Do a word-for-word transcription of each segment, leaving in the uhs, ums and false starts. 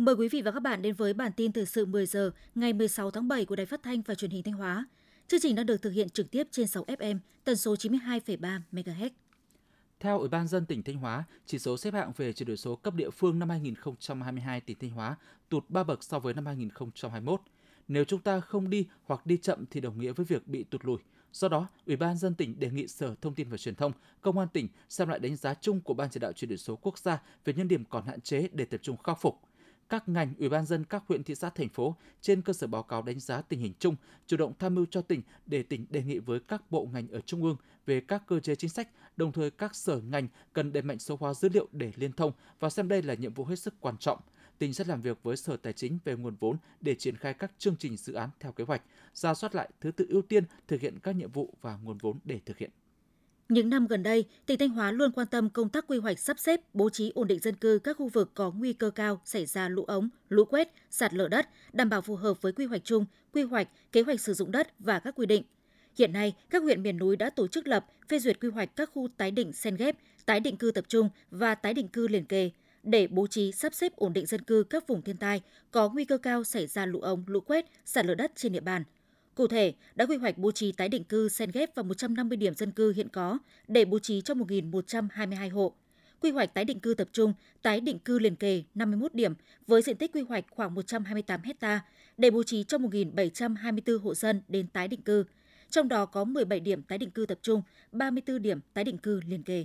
Mời quý vị và các bạn đến với bản tin thời sự mười giờ ngày mười sáu tháng bảy của Đài Phát thanh và Truyền hình Thanh Hóa. Chương trình đang được thực hiện trực tiếp trên sóng ép em tần số chín mươi hai phẩy ba mê ga héc. Theo Ủy ban nhân dân tỉnh Thanh Hóa, chỉ số xếp hạng về chuyển đổi số cấp địa phương năm hai không hai hai tỉnh Thanh Hóa tụt ba bậc so với năm hai không hai mốt. Nếu chúng ta không đi hoặc đi chậm thì đồng nghĩa với việc bị tụt lùi. Do đó, Ủy ban nhân dân tỉnh đề nghị Sở Thông tin và Truyền thông, Công an tỉnh xem lại đánh giá chung của Ban chỉ đạo chuyển đổi số quốc gia về những điểm còn hạn chế để tập trung khắc phục. Các ngành, ủy ban nhân dân các huyện, thị xã, thành phố trên cơ sở báo cáo đánh giá tình hình chung, chủ động tham mưu cho tỉnh để tỉnh đề nghị với các bộ ngành ở trung ương về các cơ chế chính sách, đồng thời các sở ngành cần đẩy mạnh số hóa dữ liệu để liên thông và xem đây là nhiệm vụ hết sức quan trọng. Tỉnh sẽ làm việc với Sở Tài chính về nguồn vốn để triển khai các chương trình dự án theo kế hoạch, rà soát lại thứ tự ưu tiên thực hiện các nhiệm vụ và nguồn vốn để thực hiện. Những năm gần đây, tỉnh Thanh Hóa luôn quan tâm công tác quy hoạch sắp xếp, bố trí ổn định dân cư các khu vực có nguy cơ cao xảy ra lũ ống, lũ quét, sạt lở đất, đảm bảo phù hợp với quy hoạch chung, quy hoạch, kế hoạch sử dụng đất và các quy định. Hiện nay, các huyện miền núi đã tổ chức lập, phê duyệt quy hoạch các khu tái định xen ghép, tái định cư tập trung và tái định cư liền kề để bố trí sắp xếp ổn định dân cư các vùng thiên tai có nguy cơ cao xảy ra lũ ống, lũ quét, sạt lở đất trên địa bàn. Cụ thể, đã quy hoạch bố trí tái định cư xen ghép vào một trăm năm mươi điểm dân cư hiện có để bố trí cho một nghìn một trăm hai mươi hai hộ. Quy hoạch tái định cư tập trung, tái định cư liền kề năm mươi mốt điểm với diện tích quy hoạch khoảng một trăm hai mươi tám hectare để bố trí cho một nghìn bảy trăm hai mươi tư hộ dân đến tái định cư. Trong đó có mười bảy điểm tái định cư tập trung, ba mươi tư điểm tái định cư liền kề.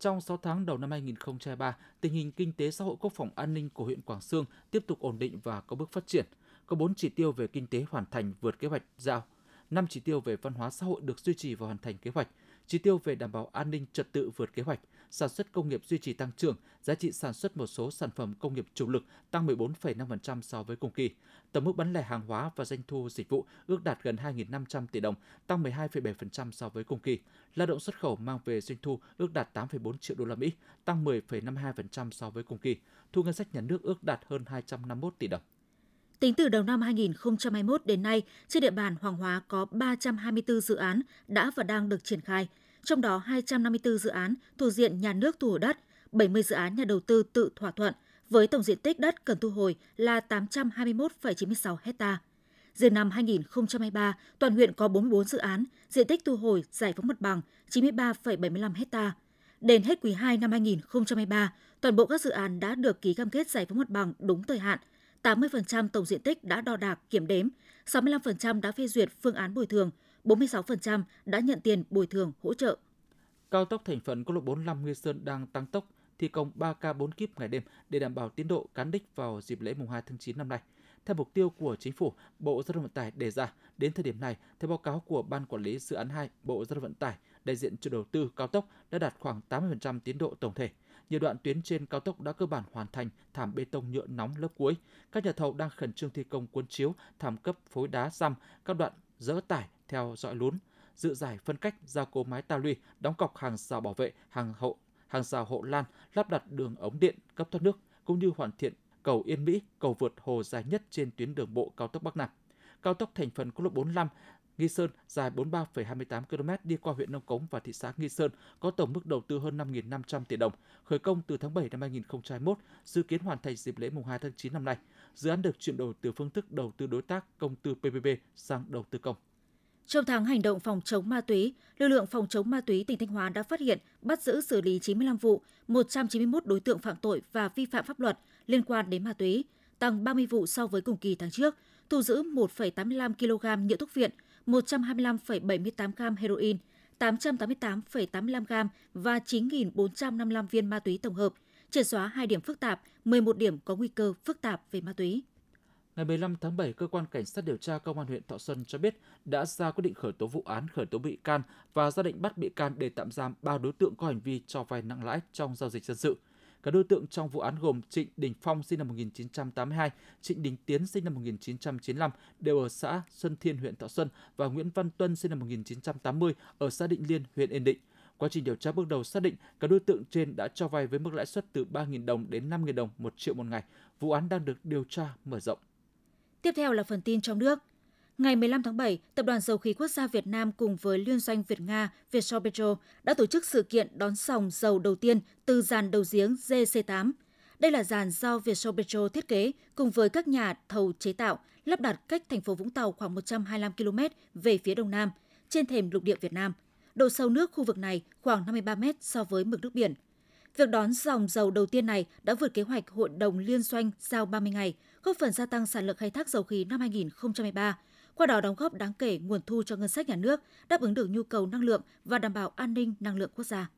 Trong sáu tháng đầu năm hai không hai ba, tình hình kinh tế xã hội quốc phòng an ninh của huyện Quảng Xương tiếp tục ổn định và có bước phát triển. Có bốn chỉ tiêu về kinh tế hoàn thành vượt kế hoạch giao, năm chỉ tiêu về văn hóa xã hội được duy trì và hoàn thành kế hoạch, chỉ tiêu về đảm bảo an ninh trật tự vượt kế hoạch, sản xuất công nghiệp duy trì tăng trưởng, giá trị sản xuất một số sản phẩm công nghiệp chủ lực tăng mười bốn phẩy năm phần trăm so với cùng kỳ. Tổng mức bán lẻ hàng hóa và doanh thu dịch vụ ước đạt gần hai nghìn năm trăm tỷ đồng, tăng mười hai phẩy bảy phần trăm so với cùng kỳ. Lao động xuất khẩu mang về doanh thu ước đạt tám phẩy bốn triệu đô la Mỹ, tăng mười phẩy năm mươi hai phần trăm so với cùng kỳ. Thu ngân sách nhà nước ước đạt hơn hai trăm năm mươi mốt tỷ đồng. Tính từ đầu năm hai không hai mốt đến nay, trên địa bàn Hoàng Hóa có ba trăm hai mươi tư dự án đã và đang được triển khai, trong đó hai trăm năm mươi tư dự án thuộc diện nhà nước thu hồi đất, bảy mươi dự án nhà đầu tư tự thỏa thuận, với tổng diện tích đất cần thu hồi là tám trăm hai mươi mốt phẩy chín mươi sáu ha. Riêng năm hai không hai ba, toàn huyện có bốn mươi tư dự án, diện tích thu hồi giải phóng mặt bằng chín mươi ba phẩy bảy mươi lăm ha. Đến hết quý hai năm hai không hai ba, toàn bộ các dự án đã được ký cam kết giải phóng mặt bằng đúng thời hạn, tám mươi phần trăm tổng diện tích đã đo đạc kiểm đếm, sáu mươi lăm phần trăm đã phê duyệt phương án bồi thường, bốn mươi sáu phần trăm đã nhận tiền bồi thường hỗ trợ. Cao tốc thành phần quốc lộ bốn mươi lăm Nghi Sơn đang tăng tốc thi công ba ca bốn kíp ngày đêm để đảm bảo tiến độ cán đích vào dịp lễ mùng hai tháng chín năm nay. Theo mục tiêu của Chính phủ, Bộ Giao thông Vận tải đề ra, đến thời điểm này, theo báo cáo của Ban Quản lý Dự án hai Bộ Giao thông Vận tải, đại diện chủ đầu tư cao tốc đã đạt khoảng tám mươi phần trăm tiến độ tổng thể. Nhiều đoạn tuyến trên cao tốc đã cơ bản hoàn thành thảm bê tông nhựa nóng lớp cuối. Các nhà thầu đang khẩn trương thi công cuốn chiếu, thảm cấp phối đá răm, các đoạn dỡ tải theo dõi lún, dự giải phân cách, gia cố mái ta luy, đóng cọc hàng rào bảo vệ, hàng hậu, hàng rào hộ lan, lắp đặt đường ống điện cấp thoát nước cũng như hoàn thiện cầu Yên Mỹ, cầu vượt hồ dài nhất trên tuyến đường bộ cao tốc Bắc Nam. Cao tốc thành phần quốc lộ bốn mươi lăm Nghi Sơn dài bốn mươi ba phẩy hai mươi tám ki lô mét đi qua huyện Nông Cống và thị xã Nghi Sơn có tổng mức đầu tư hơn năm nghìn năm trăm tỷ đồng, khởi công từ tháng bảy năm hai không hai mốt, dự kiến hoàn thành dịp lễ mùng hai tháng chín năm nay. Dự án được chuyển đổi từ phương thức đầu tư đối tác công tư pê pê pê sang đầu tư công. Trong tháng hành động phòng chống ma túy, lực lượng phòng chống ma túy tỉnh Thanh Hóa đã phát hiện, bắt giữ xử lý chín mươi lăm vụ, một trăm chín mươi mốt đối tượng phạm tội và vi phạm pháp luật liên quan đến ma túy, tăng ba mươi vụ so với cùng kỳ tháng trước, thu giữ một phẩy tám mươi lăm ki lô gam nhựa thuốc viện, một trăm hai mươi lăm phẩy bảy mươi tám gam heroin, tám trăm tám mươi tám phẩy tám mươi lăm gam và chín nghìn bốn trăm năm mươi lăm viên ma túy tổng hợp, triệt xóa hai điểm phức tạp, mười một điểm có nguy cơ phức tạp về ma túy. Ngày mười lăm tháng bảy, Cơ quan Cảnh sát điều tra Công an huyện Thọ Xuân cho biết đã ra quyết định khởi tố vụ án, khởi tố bị can và ra lệnh bắt bị can để tạm giam ba đối tượng có hành vi cho vay nặng lãi trong giao dịch dân sự. Các đối tượng trong vụ án gồm Trịnh Đình Phong sinh năm một nghìn chín trăm tám mươi hai, Trịnh Đình Tiến sinh năm một nghìn chín trăm chín mươi lăm đều ở xã Xuân Thiên, huyện Thọ Xuân và Nguyễn Văn Tuân sinh năm một nghìn chín trăm tám mươi ở xã Định Liên, huyện Yên Định. Quá trình điều tra bước đầu xác định các đối tượng trên đã cho vay với mức lãi suất từ ba nghìn đồng đến năm nghìn đồng một triệu một ngày. Vụ án đang được điều tra mở rộng. Tiếp theo là phần tin trong nước. Ngày mười lăm tháng bảy, Tập đoàn Dầu khí Quốc gia Việt Nam cùng với liên doanh Việt-Nga Vietsovpetro đã tổ chức sự kiện đón sòng dầu đầu tiên từ giàn đầu giếng G C tám. Đây là dàn do Vietsovpetro thiết kế cùng với các nhà thầu chế tạo, lắp đặt cách thành phố Vũng Tàu khoảng một trăm hai mươi lăm ki-lô-mét về phía đông nam, trên thềm lục địa Việt Nam. Độ sâu nước khu vực này khoảng năm mươi ba mét so với mực nước biển. Việc đón dòng dầu đầu tiên này đã vượt kế hoạch Hội đồng Liên doanh giao ba mươi ngày, góp phần gia tăng sản lượng khai thác dầu khí năm hai không hai ba, qua đó đóng góp đáng kể nguồn thu cho ngân sách nhà nước, đáp ứng được nhu cầu năng lượng và đảm bảo an ninh năng lượng quốc gia.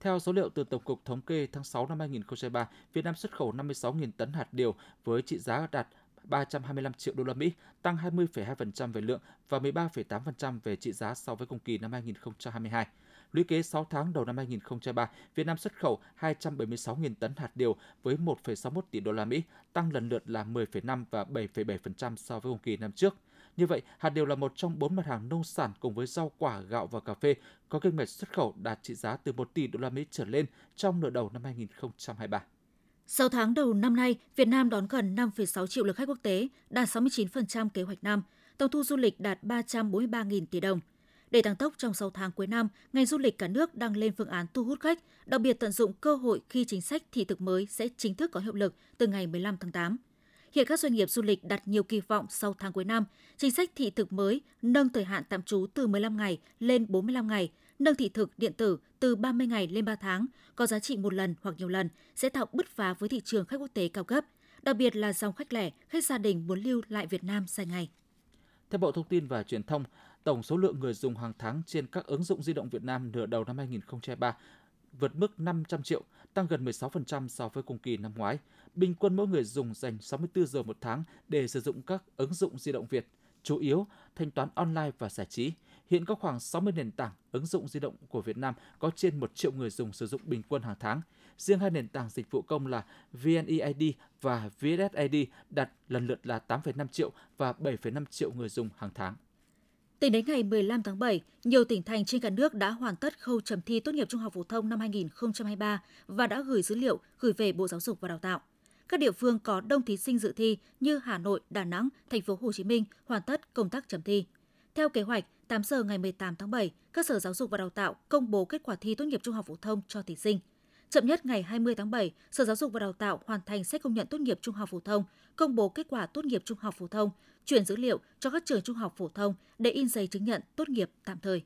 Theo số liệu từ Tổng cục Thống kê, tháng sáu năm hai không hai ba, Việt Nam xuất khẩu năm mươi sáu nghìn tấn hạt điều với trị giá đạt ba trăm hai mươi lăm triệu đô la Mỹ, tăng hai mươi phẩy hai phần trăm về lượng và mười ba phẩy tám phần trăm về trị giá so với cùng kỳ năm hai không hai hai. Lũy kế sáu tháng đầu năm hai không hai ba, Việt Nam xuất khẩu hai trăm bảy mươi sáu nghìn tấn hạt điều với một phẩy sáu mươi mốt tỷ đô la Mỹ, tăng lần lượt là mười phẩy năm và bảy phẩy bảy phần trăm so với cùng kỳ năm trước. Như vậy, hạt điều là một trong bốn mặt hàng nông sản cùng với rau quả, gạo và cà phê có kim ngạch xuất khẩu đạt trị giá từ một tỷ đô la Mỹ trở lên trong nửa đầu năm hai không hai ba. sáu tháng đầu năm nay, Việt Nam đón gần năm phẩy sáu triệu lượt khách quốc tế, đạt sáu mươi chín phần trăm kế hoạch năm. Tổng thu du lịch đạt ba trăm bốn mươi ba nghìn tỷ đồng. Để tăng tốc trong sáu tháng cuối năm, ngành du lịch cả nước đang lên phương án thu hút khách, đặc biệt tận dụng cơ hội khi chính sách thị thực mới sẽ chính thức có hiệu lực từ ngày mười lăm tháng tám. Hiện các doanh nghiệp du lịch đặt nhiều kỳ vọng sau tháng cuối năm, chính sách thị thực mới nâng thời hạn tạm trú từ mười lăm ngày lên bốn mươi lăm ngày, nâng thị thực điện tử từ ba mươi ngày lên ba tháng, có giá trị một lần hoặc nhiều lần sẽ tạo bứt phá với thị trường khách quốc tế cao cấp, đặc biệt là dòng khách lẻ, khách gia đình muốn lưu lại Việt Nam dài ngày. Theo Bộ Thông tin và Truyền thông, tổng số lượng người dùng hàng tháng trên các ứng dụng di động Việt Nam nửa đầu năm hai không hai ba vượt mức năm trăm triệu, tăng gần mười sáu phần trăm so với cùng kỳ năm ngoái. Bình quân mỗi người dùng dành sáu mươi tư giờ một tháng để sử dụng các ứng dụng di động Việt, chủ yếu thanh toán online và giải trí. Hiện có khoảng sáu mươi nền tảng ứng dụng di động của Việt Nam có trên một triệu người dùng sử dụng bình quân hàng tháng. Riêng hai nền tảng dịch vụ công là VNeID và VNeID đạt lần lượt là tám phẩy năm triệu và bảy phẩy năm triệu người dùng hàng tháng. Tính đến ngày mười lăm tháng bảy, nhiều tỉnh thành trên cả nước đã hoàn tất khâu chấm thi tốt nghiệp trung học phổ thông năm hai không hai ba và đã gửi dữ liệu gửi về Bộ Giáo dục và Đào tạo. Các địa phương có đông thí sinh dự thi như Hà Nội, Đà Nẵng, Thành phố Hồ Chí Minh hoàn tất công tác chấm thi. Theo kế hoạch, tám giờ ngày mười tám tháng bảy, các Sở Giáo dục và Đào tạo công bố kết quả thi tốt nghiệp trung học phổ thông cho thí sinh. Chậm nhất ngày hai mươi tháng bảy, Sở Giáo dục và Đào tạo hoàn thành xét công nhận tốt nghiệp trung học phổ thông, công bố kết quả tốt nghiệp trung học phổ thông, chuyển dữ liệu cho các trường trung học phổ thông để in giấy chứng nhận tốt nghiệp tạm thời.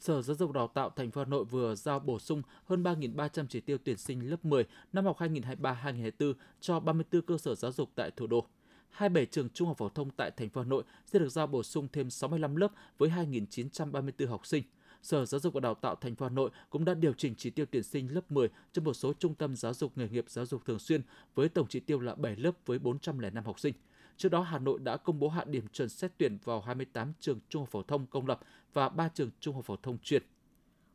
Sở Giáo dục Đào tạo thành phố Hà Nội vừa giao bổ sung hơn ba nghìn ba trăm chỉ tiêu tuyển sinh lớp mười năm học hai nghìn hai mươi ba hai nghìn hai mươi tư cho ba mươi tư cơ sở giáo dục tại thủ đô. hai mươi bảy trường trung học phổ thông tại thành phố Hà Nội sẽ được giao bổ sung thêm sáu mươi lăm lớp với hai nghìn chín trăm ba mươi tư học sinh. Sở Giáo dục và Đào tạo thành phố Hà Nội cũng đã điều chỉnh chỉ tiêu tuyển sinh lớp mười cho một số trung tâm giáo dục nghề nghiệp giáo dục thường xuyên với tổng chỉ tiêu là bảy lớp với bốn trăm lẻ năm học sinh. Trước đó, Hà Nội đã công bố hạ điểm chuẩn xét tuyển vào hai mươi tám trường trung học phổ thông công lập và ba trường trung học phổ thông chuyên.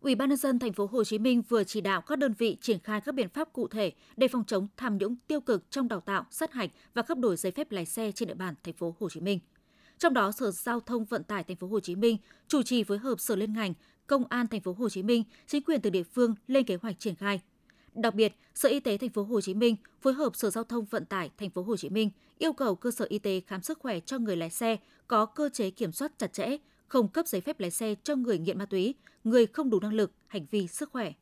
Ủy ban nhân dân thành phố Hồ Chí Minh vừa chỉ đạo các đơn vị triển khai các biện pháp cụ thể để phòng chống tham nhũng tiêu cực trong đào tạo, sát hạch và cấp đổi giấy phép lái xe trên địa bàn thành phố Hồ Chí Minh. Trong đó, Sở Giao thông Vận tải thành phố Hồ Chí Minh chủ trì phối hợp sở liên ngành, Công an thành phố Hồ Chí Minh, chính quyền từ địa phương lên kế hoạch triển khai. Đặc biệt, Sở Y tế thành phố Hồ Chí Minh phối hợp Sở Giao thông Vận tải thành phố Hồ Chí Minh yêu cầu cơ sở y tế khám sức khỏe cho người lái xe có cơ chế kiểm soát chặt chẽ, không cấp giấy phép lái xe cho người nghiện ma túy, người không đủ năng lực, hành vi sức khỏe.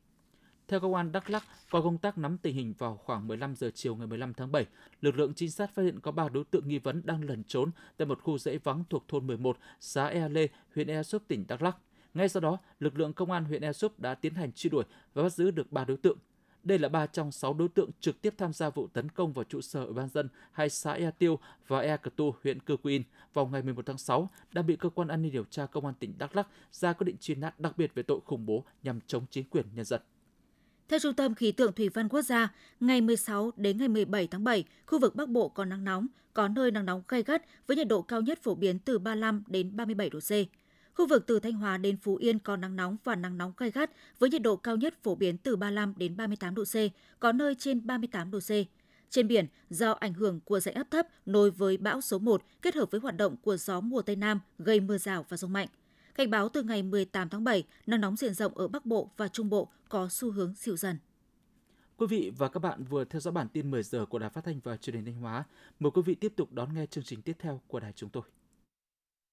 Theo công an Đắk Lắk, qua công tác nắm tình hình vào khoảng mười lăm giờ chiều ngày mười lăm tháng bảy, lực lượng trinh sát phát hiện có ba đối tượng nghi vấn đang lẩn trốn tại một khu rẫy vắng thuộc thôn mười một, xã Ea Lê, huyện Ea Súp, tỉnh Đắk Lắk. Ngay sau đó, lực lượng công an huyện Ea Súp đã tiến hành truy đuổi và bắt giữ được ba đối tượng. Đây là ba trong sáu đối tượng trực tiếp tham gia vụ tấn công vào trụ sở Ủy ban dân hai xã Ea Tiêu và Ea Cờ Tu, huyện Cư Quyên vào ngày mười một tháng sáu, đã bị cơ quan an ninh điều tra công an tỉnh Đắk Lắk ra quyết định truy nã đặc biệt về tội khủng bố nhằm chống chính quyền nhân dân. Theo Trung tâm Khí tượng Thủy văn Quốc gia, ngày mười sáu đến ngày mười bảy tháng bảy, khu vực Bắc Bộ có nắng nóng, có nơi nắng nóng gay gắt với nhiệt độ cao nhất phổ biến từ ba mươi lăm đến ba mươi bảy độ C. Khu vực từ Thanh Hóa đến Phú Yên có nắng nóng và nắng nóng gay gắt với nhiệt độ cao nhất phổ biến từ ba mươi lăm đến ba mươi tám độ C, có nơi trên ba mươi tám độ C. Trên biển, do ảnh hưởng của rãnh áp thấp nối với bão số một kết hợp với hoạt động của gió mùa Tây Nam gây mưa rào và giông mạnh. Cảnh báo từ ngày mười tám tháng bảy, nắng nóng diện rộng ở Bắc Bộ và Trung Bộ có xu hướng dịu dần. Quý vị và các bạn vừa theo dõi bản tin mười giờ của Đài Phát thanh và Truyền hình Thanh Hóa. Mời quý vị tiếp tục đón nghe chương trình tiếp theo của đài chúng tôi.